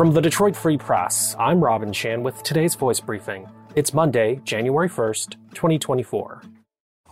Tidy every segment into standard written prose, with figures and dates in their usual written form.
From the Detroit Free Press, I'm Robin Chan with today's Voice Briefing. It's Monday, January 1st, 2024.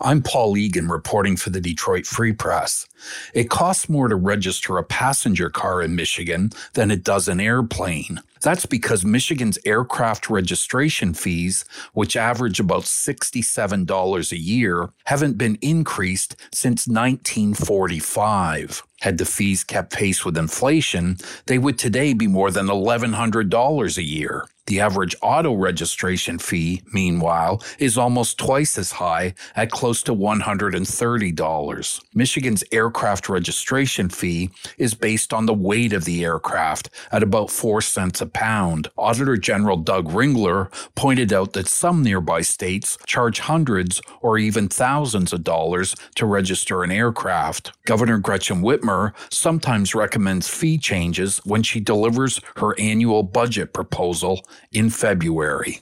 I'm Paul Egan reporting for the Detroit Free Press. It costs more to register a passenger car in Michigan than it does an airplane. That's because Michigan's aircraft registration fees, which average about $67 a year, haven't been increased since 1945. Had the fees kept pace with inflation, they would today be more than $1,100 a year. The average auto registration fee, meanwhile, is almost twice as high at close to $130. Michigan's aircraft registration fee is based on the weight of the aircraft at about 4 cents a pound. Auditor General Doug Ringler pointed out that some nearby states charge hundreds or even thousands of dollars to register an aircraft. Governor Gretchen Whitmer sometimes recommends fee changes when she delivers her annual budget proposal in February.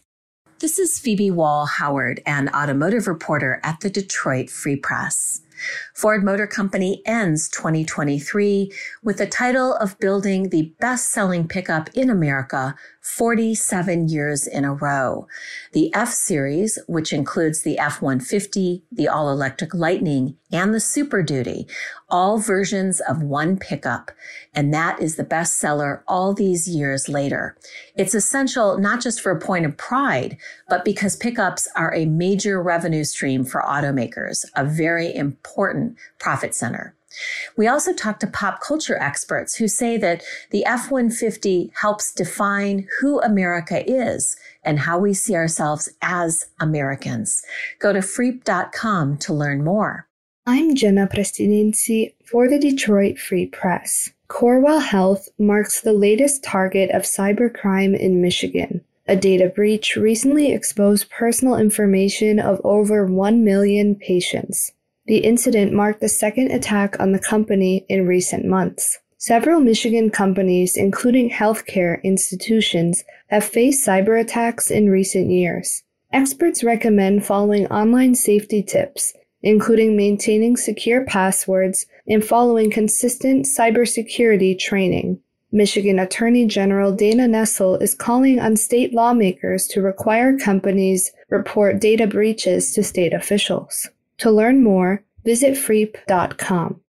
This is Phoebe Wall Howard, an automotive reporter at the Detroit Free Press. Ford Motor Company ends 2023 with the title of building the best-selling pickup in America 47 years in a row. The F-Series, which includes the F-150, the all-electric Lightning, and the Super Duty, all versions of one pickup, and that is the bestseller all these years later. It's essential not just for a point of pride, but because pickups are a major revenue stream for automakers, a very important profit center. We also talked to pop culture experts who say that the F-150 helps define who America is and how we see ourselves as Americans. Go to freep.com to learn more. I'm Jenna Prestidensi for the Detroit Free Press. Corewell Health marks the latest target of cybercrime in Michigan. A data breach recently exposed personal information of over 1 million patients. The incident marked the second attack on the company in recent months. Several Michigan companies, including healthcare institutions, have faced cyber attacks in recent years. Experts recommend following online safety tips, including maintaining secure passwords and following consistent cybersecurity training. Michigan Attorney General Dana Nessel is calling on state lawmakers to require companies report data breaches to state officials. To learn more, visit freep.com.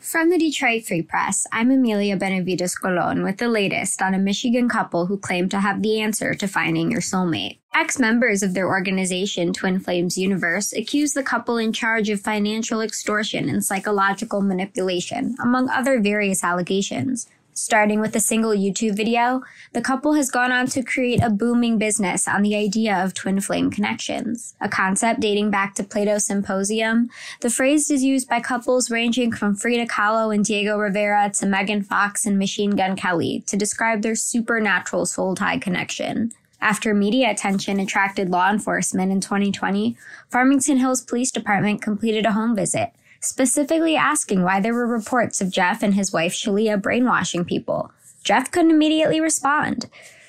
From the Detroit Free Press, I'm Amelia Benavides-Colon with the latest on a Michigan couple who claim to have the answer to finding your soulmate. Ex-members of their organization, Twin Flames Universe, accused the couple in charge of financial extortion and psychological manipulation, among other various allegations. Starting with a single YouTube video, the couple has gone on to create a booming business on the idea of twin flame connections. A concept dating back to Plato's Symposium, the phrase is used by couples ranging from Frida Kahlo and Diego Rivera to Megan Fox and Machine Gun Kelly to describe their supernatural soul tie connection. After media attention attracted law enforcement in 2020, Farmington Hills Police Department completed a home visit, specifically asking why there were reports of Jeff and his wife Shalia brainwashing people. Jeff couldn't immediately respond.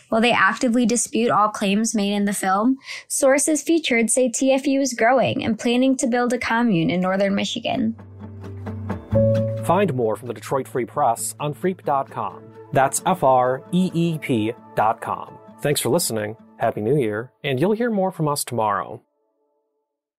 While they actively dispute all claims made in the film, sources featured say TFU is growing and planning to build a commune in northern Michigan. Find more from the Detroit Free Press on freep.com. That's F-R-E-E-P.com. Thanks for listening. Happy New Year, and you'll hear more from us tomorrow.